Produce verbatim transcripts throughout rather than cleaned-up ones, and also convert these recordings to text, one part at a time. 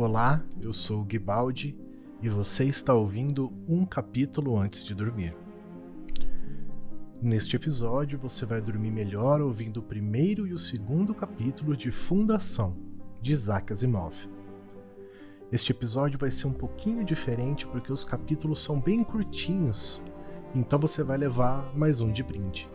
Olá, eu sou o Guibaldi e você está ouvindo Um Capítulo Antes de Dormir. Neste episódio você vai dormir melhor ouvindo o primeiro e o segundo capítulo de Fundação, de Isaac Asimov. Este episódio vai ser um pouquinho diferente porque os capítulos são bem curtinhos, então você vai levar mais um de brinde.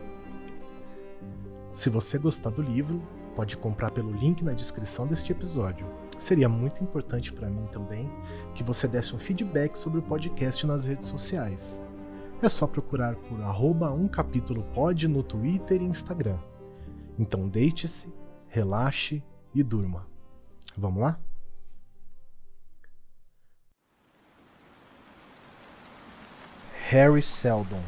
Se você gostar do livro, pode comprar pelo link na descrição deste episódio. Seria muito importante para mim também que você desse um feedback sobre o podcast nas redes sociais. É só procurar por arroba umcapitulopod no Twitter e Instagram. Então deite-se, relaxe e durma. Vamos lá? Harry Seldon,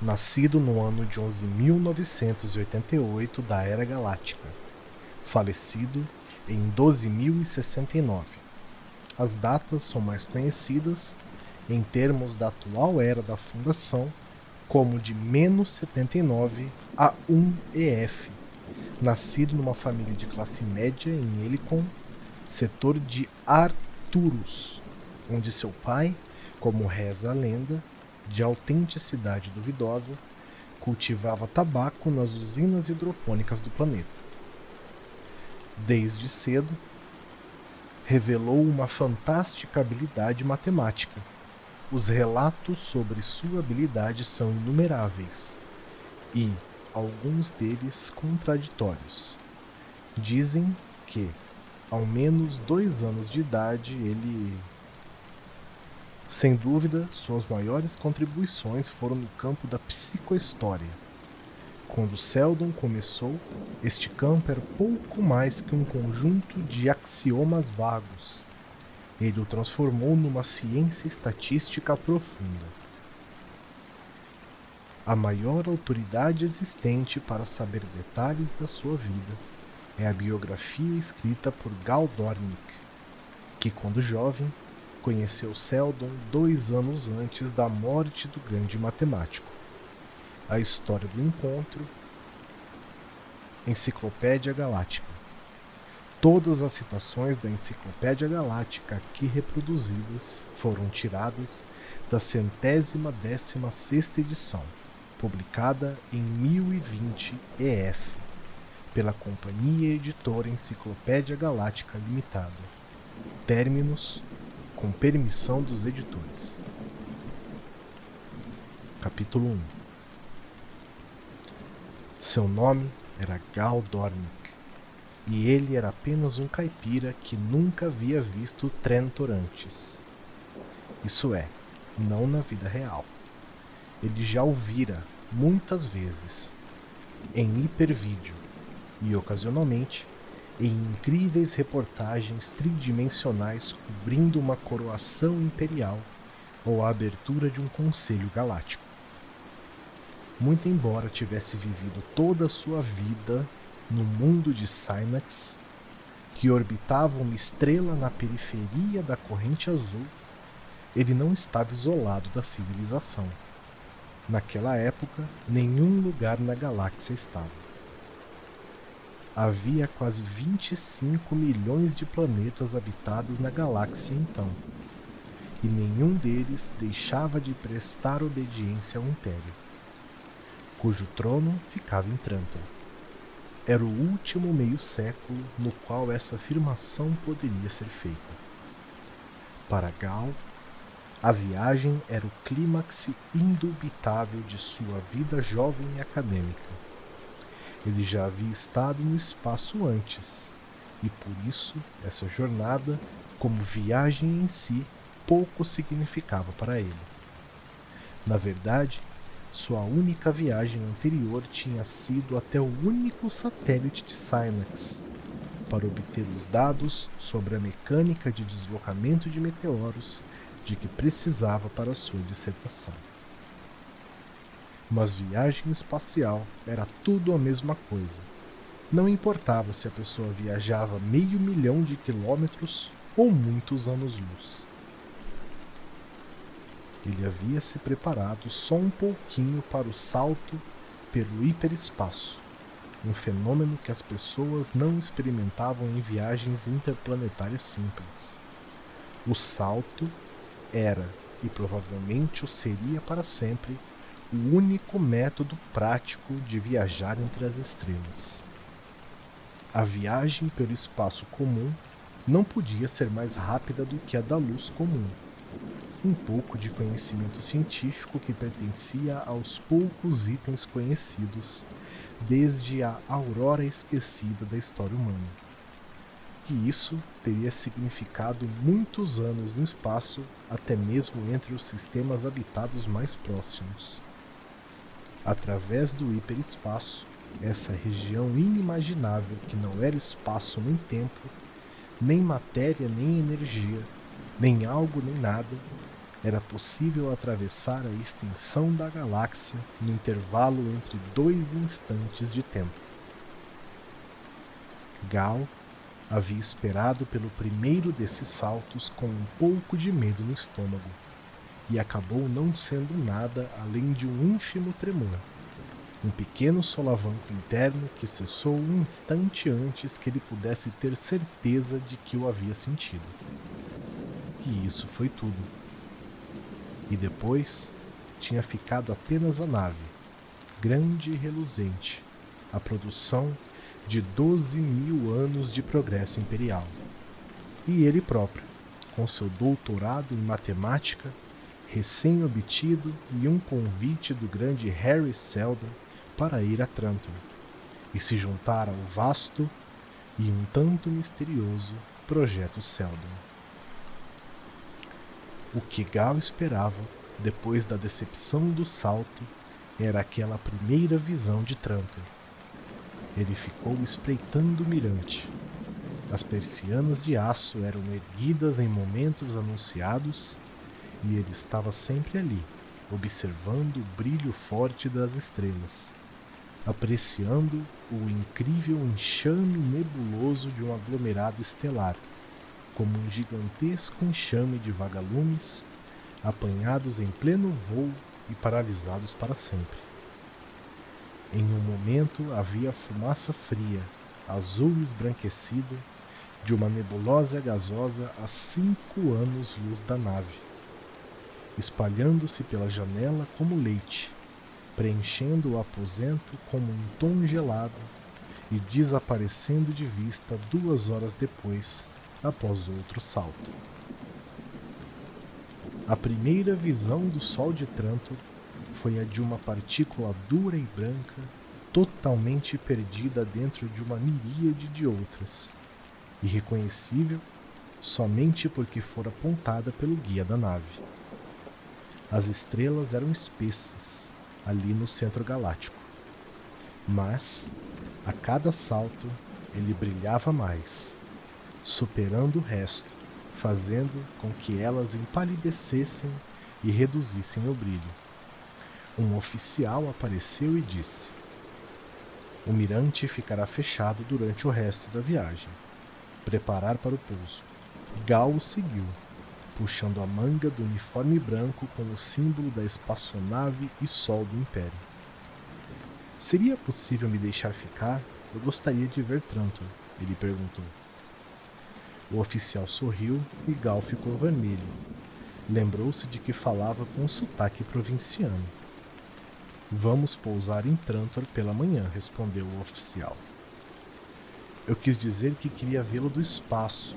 nascido no ano de onze mil novecentos e oitenta e oito da Era Galáctica, falecido em doze mil e sessenta e nove. As datas são mais conhecidas, em termos da atual era da fundação, como de menos setenta e nove a um E F, nascido numa família de classe média em Helicon, setor de Arturus, onde seu pai, como reza a lenda, de autenticidade duvidosa, cultivava tabaco nas usinas hidropônicas do planeta. Desde cedo, revelou uma fantástica habilidade matemática. Os relatos sobre sua habilidade são inumeráveis, e alguns deles contraditórios. Dizem que, ao menos dois anos de idade, ele... Sem dúvida, suas maiores contribuições foram no campo da psicohistória. Quando Seldon começou, este campo era pouco mais que um conjunto de axiomas vagos. Ele o transformou numa ciência estatística profunda. A maior autoridade existente para saber detalhes da sua vida é a biografia escrita por Gaal Dornick, que quando jovem, conheceu Seldon dois anos antes da morte do grande matemático. A história do encontro, Enciclopédia Galáctica. Todas as citações da Enciclopédia Galáctica aqui reproduzidas foram tiradas da centésima décima sexta edição, publicada em mil e vinte E F, pela Companhia Editora Enciclopédia Galáctica Limitada. Términos com permissão dos editores. Capítulo um. Seu nome era Gaal Dornick, e ele era apenas um caipira que nunca havia visto Trantor antes. Isso é, não na vida real. Ele já o vira, muitas vezes, em hipervídeo, e ocasionalmente, em incríveis reportagens tridimensionais cobrindo uma coroação imperial ou a abertura de um conselho galáctico. Muito embora tivesse vivido toda a sua vida no mundo de Synnax, que orbitava uma estrela na periferia da Corrente Azul, ele não estava isolado da civilização. Naquela época, nenhum lugar na galáxia estava. Havia quase vinte e cinco milhões de planetas habitados na galáxia então, e nenhum deles deixava de prestar obediência ao Império, cujo trono ficava em Trantor. Era o último meio século no qual essa afirmação poderia ser feita. Para Gaal, a viagem era o clímax indubitável de sua vida jovem e acadêmica. Ele já havia estado no espaço antes, e por isso essa jornada, como viagem em si, pouco significava para ele. Na verdade, sua única viagem anterior tinha sido até o único satélite de Synnax, para obter os dados sobre a mecânica de deslocamento de meteoros de que precisava para sua dissertação. Mas viagem espacial era tudo a mesma coisa. Não importava se a pessoa viajava meio milhão de quilômetros ou muitos anos-luz. Ele havia se preparado só um pouquinho para o salto pelo hiperespaço, um fenômeno que as pessoas não experimentavam em viagens interplanetárias simples, O salto era, e provavelmente o seria para sempre, o único método prático de viajar entre as estrelas. A viagem pelo espaço comum não podia ser mais rápida do que a da luz comum. Um pouco de conhecimento científico que pertencia aos poucos itens conhecidos desde a aurora esquecida da história humana. E isso teria significado muitos anos no espaço, até mesmo entre os sistemas habitados mais próximos. Através do hiperespaço, essa região inimaginável que não era espaço nem tempo, nem matéria nem energia, nem algo nem nada, era possível atravessar a extensão da galáxia no intervalo entre dois instantes de tempo. Gaal havia esperado pelo primeiro desses saltos com um pouco de medo no estômago, e acabou não sendo nada além de um ínfimo tremor, um pequeno solavanco interno que cessou um instante antes que ele pudesse ter certeza de que o havia sentido. E isso foi tudo. E depois tinha ficado apenas a nave, grande e reluzente, a produção de doze mil anos de progresso imperial. E ele próprio, com seu doutorado em matemática, recém-obtido e um convite do grande Harry Seldon para ir a Trantor, e se juntar ao vasto e um tanto misterioso Projeto Seldon. O que Gaal esperava, depois da decepção do salto, era aquela primeira visão de Trantor. Ele ficou espreitando o mirante. As persianas de aço eram erguidas em momentos anunciados, e ele estava sempre ali, observando o brilho forte das estrelas, apreciando o incrível enxame nebuloso de um aglomerado estelar, como um gigantesco enxame de vagalumes, apanhados em pleno voo e paralisados para sempre. Em um momento havia fumaça fria, azul esbranquecida, de uma nebulosa gasosa a cinco anos-luz da nave, espalhando-se pela janela como leite, preenchendo o aposento como um tom gelado e desaparecendo de vista duas horas depois, após outro salto. A primeira visão do Sol de Trantor foi a de uma partícula dura e branca, totalmente perdida dentro de uma miríade de outras, irreconhecível somente porque fora apontada pelo guia da nave. As estrelas eram espessas, ali no centro galáctico, mas, a cada salto, ele brilhava mais, superando o resto, fazendo com que elas empalidecessem e reduzissem o brilho. Um oficial apareceu e disse: "O mirante ficará fechado durante o resto da viagem. Preparar para o pouso." Gaal o seguiu, puxando a manga do uniforme branco com o símbolo da espaçonave e sol do Império. "Seria possível me deixar ficar? Eu gostaria de ver Trantor", ele perguntou. O oficial sorriu e Gaal ficou vermelho. Lembrou-se de que falava com um sotaque provinciano. "Vamos pousar em Trantor pela manhã", respondeu o oficial. "Eu quis dizer que queria vê-lo do espaço."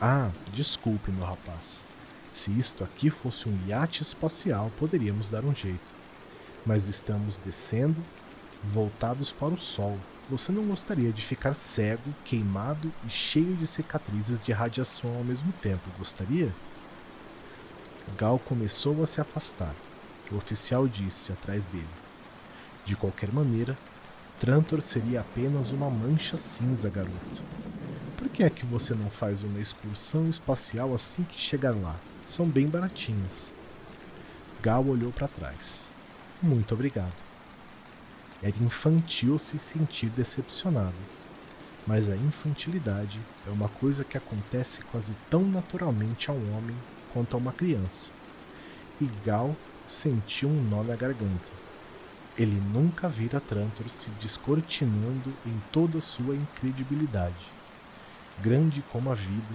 "Ah, desculpe, meu rapaz. Se isto aqui fosse um iate espacial, poderíamos dar um jeito. Mas estamos descendo, voltados para o sol. Você não gostaria de ficar cego, queimado e cheio de cicatrizes de radiação ao mesmo tempo, gostaria?" Gaal começou a se afastar. O oficial disse atrás dele: "De qualquer maneira, Trantor seria apenas uma mancha cinza, garoto. Por que é que você não faz uma excursão espacial assim que chegar lá? São bem baratinhas." Gaal olhou para trás. "Muito obrigado." Era infantil se sentir decepcionado, mas a infantilidade é uma coisa que acontece quase tão naturalmente a um homem quanto a uma criança, e Gaal sentiu um nó na garganta. Ele nunca vira Trantor se descortinando em toda sua incredibilidade, grande como a vida,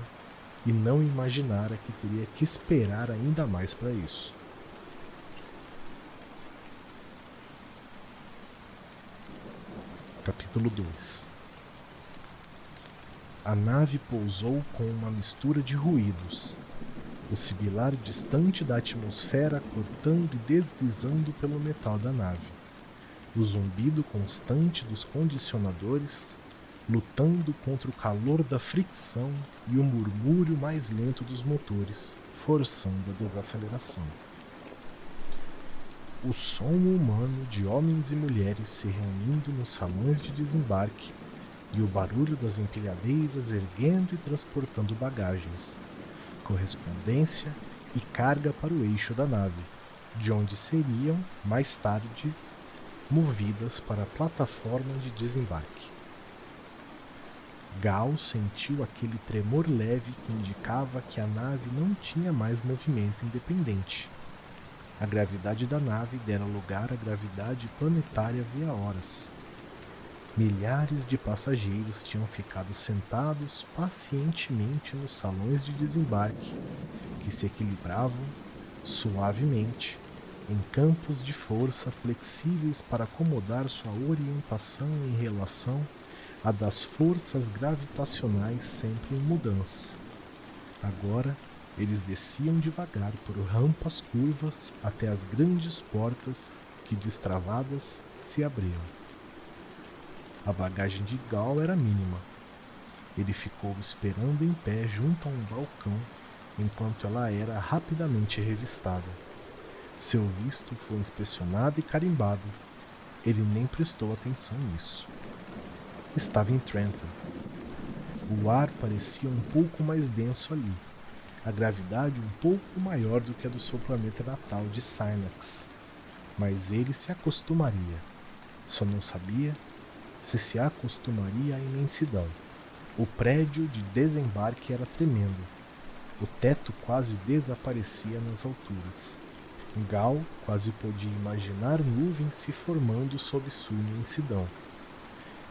e não imaginara que teria que esperar ainda mais para isso. Capítulo dois. A nave pousou com uma mistura de ruídos, o sibilar distante da atmosfera cortando e deslizando pelo metal da nave, o zumbido constante dos condicionadores, lutando contra o calor da fricção e o murmúrio mais lento dos motores, forçando a desaceleração. O som humano de homens e mulheres se reunindo nos salões de desembarque e o barulho das empilhadeiras erguendo e transportando bagagens, correspondência e carga para o eixo da nave, de onde seriam, mais tarde, movidas para a plataforma de desembarque. Gaal sentiu aquele tremor leve que indicava que a nave não tinha mais movimento independente. A gravidade da nave dera lugar à gravidade planetária via horas. Milhares de passageiros tinham ficado sentados pacientemente nos salões de desembarque, que se equilibravam, suavemente, em campos de força flexíveis para acomodar sua orientação em relação a das forças gravitacionais sempre em mudança. Agora, eles desciam devagar por rampas curvas até as grandes portas que, destravadas, se abriam. A bagagem de Gaal era mínima. Ele ficou esperando em pé junto a um balcão, enquanto ela era rapidamente revistada. Seu visto foi inspecionado e carimbado. Ele nem prestou atenção nisso. Estava em Trantor. O ar parecia um pouco mais denso ali, a gravidade um pouco maior do que a do seu planeta natal de Synnax. Mas ele se acostumaria. Só não sabia se se acostumaria à imensidão. O prédio de desembarque era tremendo. O teto quase desaparecia nas alturas. Gaal quase podia imaginar nuvens se formando sob sua imensidão.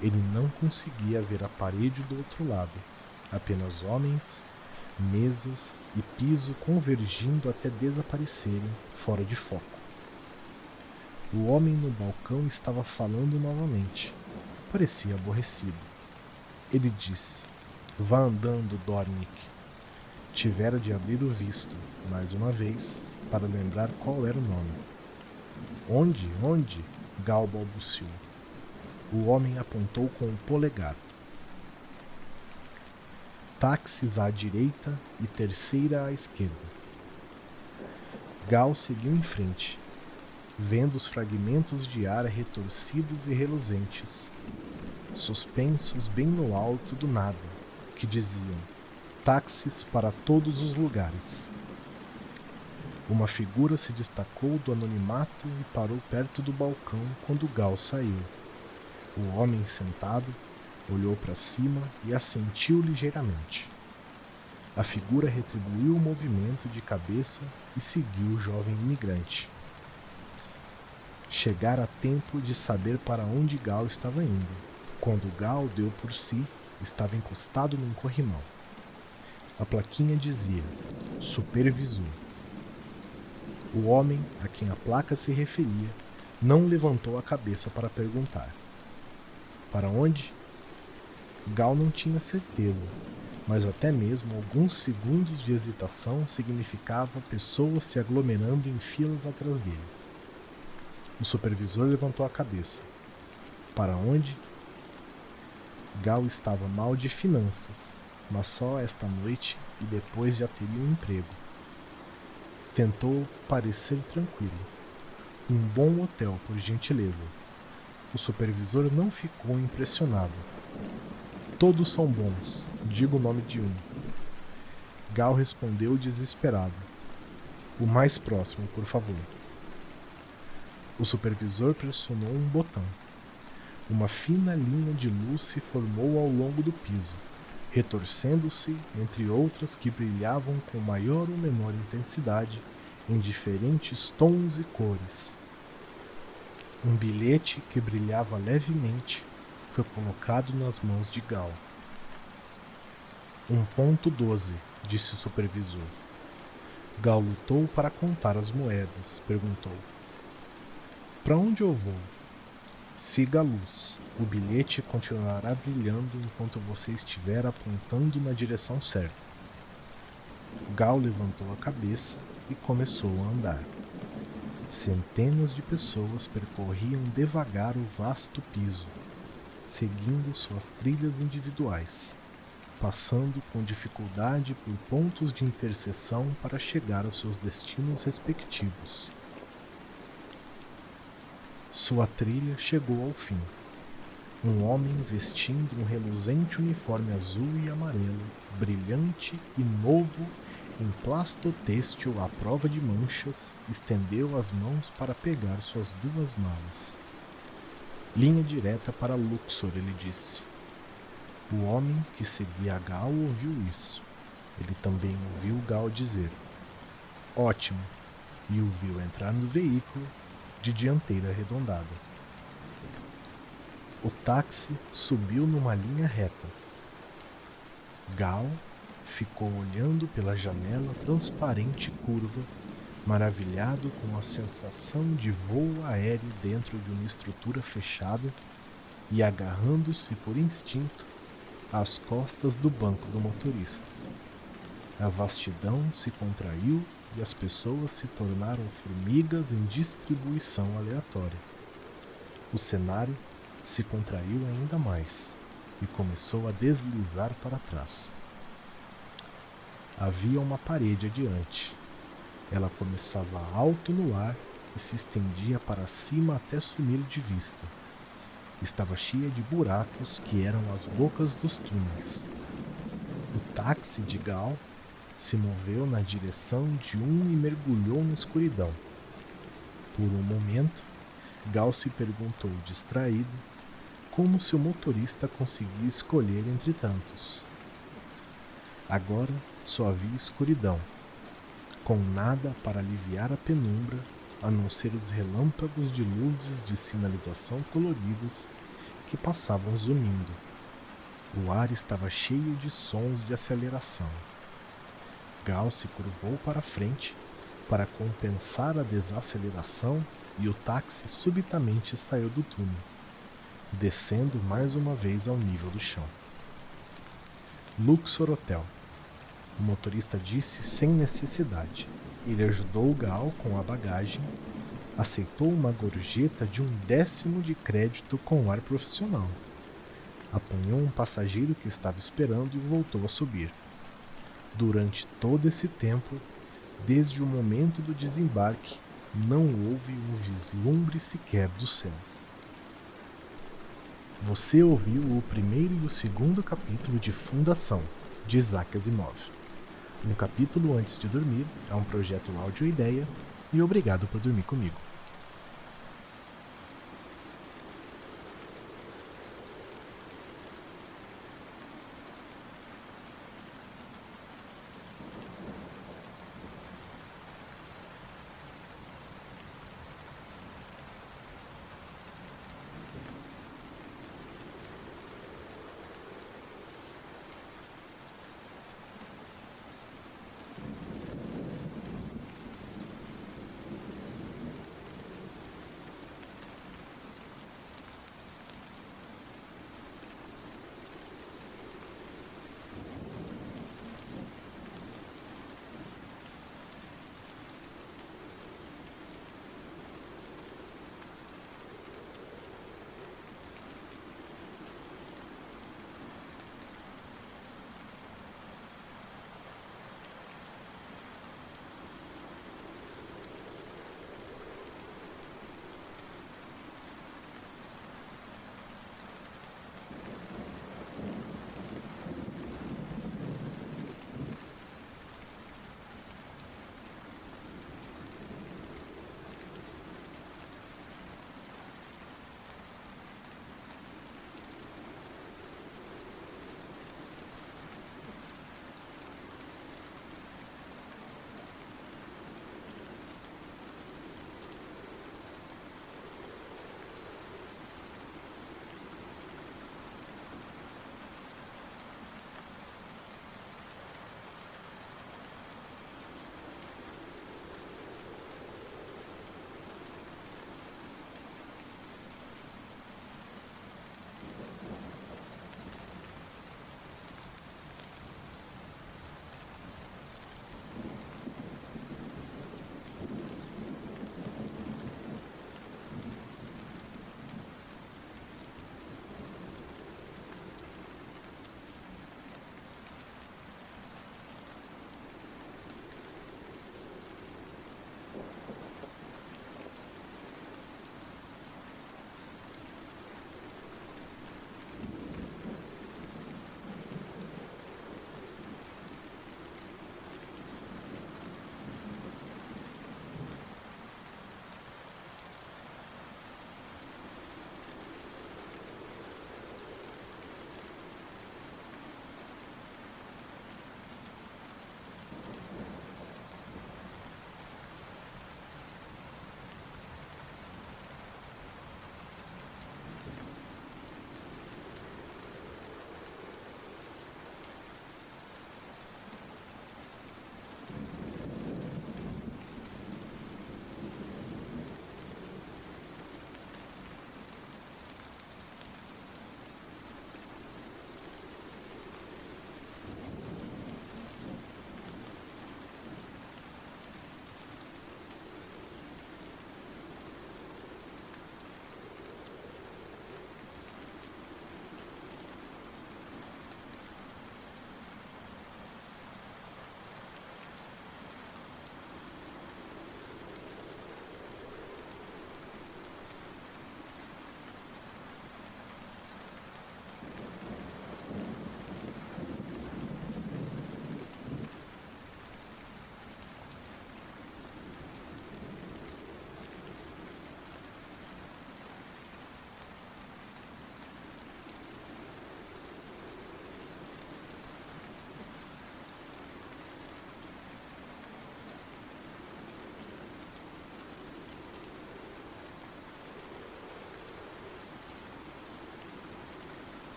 Ele não conseguia ver a parede do outro lado, apenas homens, mesas e piso convergindo até desaparecerem fora de foco. O homem no balcão estava falando novamente. Parecia aborrecido. Ele disse: "Vá andando, Dornick." Tivera de abrir o visto, mais uma vez, para lembrar qual era o nome. "Onde? Onde?" Gaal balbuciou. O homem apontou com o polegar. Táxis à direita e terceira à esquerda. Gaal seguiu em frente, vendo os fragmentos de ar retorcidos e reluzentes, suspensos bem no alto do nada, que diziam: "Táxis para todos os lugares." Uma figura se destacou do anonimato e parou perto do balcão quando Gaal saiu. O homem sentado olhou para cima e assentiu ligeiramente. A figura retribuiu o movimento de cabeça e seguiu o jovem imigrante. Chegara a tempo de saber para onde Gaal estava indo. Quando Gaal deu por si, estava encostado num corrimão. A plaquinha dizia: "Supervisor." O homem a quem a placa se referia não levantou a cabeça para perguntar. Para onde? Gaal não tinha certeza, mas até mesmo alguns segundos de hesitação significava pessoas se aglomerando em filas atrás dele. O supervisor levantou a cabeça. Para onde? Gaal estava mal de finanças, mas só esta noite e depois já teria um emprego. Tentou parecer tranquilo. "Um bom hotel, por gentileza." O supervisor não ficou impressionado. "Todos são bons. Diga o nome de um." Gaal respondeu desesperado: "O mais próximo, por favor." O supervisor pressionou um botão. Uma fina linha de luz se formou ao longo do piso, retorcendo-se entre outras que brilhavam com maior ou menor intensidade em diferentes tons e cores. Um bilhete que brilhava levemente foi colocado nas mãos de Gaal. um ponto doze disse o supervisor. Gaal lutou para contar as moedas, perguntou. Para onde eu vou? Siga a luz. O bilhete continuará brilhando enquanto você estiver apontando na direção certa. Gaal levantou a cabeça e começou a andar. Centenas de pessoas percorriam devagar o vasto piso, seguindo suas trilhas individuais, passando com dificuldade por pontos de interseção para chegar aos seus destinos respectivos. Sua trilha chegou ao fim. Um homem vestindo um reluzente uniforme azul e amarelo, brilhante e novo, em plasto têxtil à prova de manchas, estendeu as mãos para pegar suas duas malas. Linha direta para Luxor, ele disse. O homem que seguia a Gaal ouviu isso. Ele também ouviu Gaal dizer, ótimo, e o viu entrar no veículo de dianteira arredondada. O táxi subiu numa linha reta. Gaal ficou olhando pela janela transparente curva, maravilhado com a sensação de voo aéreo dentro de uma estrutura fechada e agarrando-se por instinto às costas do banco do motorista. A vastidão se contraiu e as pessoas se tornaram formigas em distribuição aleatória. O cenário se contraiu ainda mais e começou a deslizar para trás. Havia uma parede adiante. Ela começava alto no ar e se estendia para cima até sumir de vista. Estava cheia de buracos que eram as bocas dos túneis. O táxi de Gaal se moveu na direção de um e mergulhou na escuridão. Por um momento, Gaal se perguntou distraído como se o motorista conseguia escolher entre tantos. Agora só havia escuridão, com nada para aliviar a penumbra, a não ser os relâmpagos de luzes de sinalização coloridas que passavam zunindo. O ar estava cheio de sons de aceleração. Gaal se curvou para a frente para compensar a desaceleração e o táxi subitamente saiu do túnel, descendo mais uma vez ao nível do chão. Luxor Hotel. O motorista disse sem necessidade. Ele ajudou Gaal com a bagagem, aceitou uma gorjeta de um décimo de crédito com ar profissional, apanhou um passageiro que estava esperando e voltou a subir. Durante todo esse tempo, desde o momento do desembarque, não houve um vislumbre sequer do céu. Você ouviu o primeiro e o segundo capítulo de Fundação, de Isaac Asimov. Um capítulo antes de dormir é um projeto Audioideia e obrigado por dormir comigo.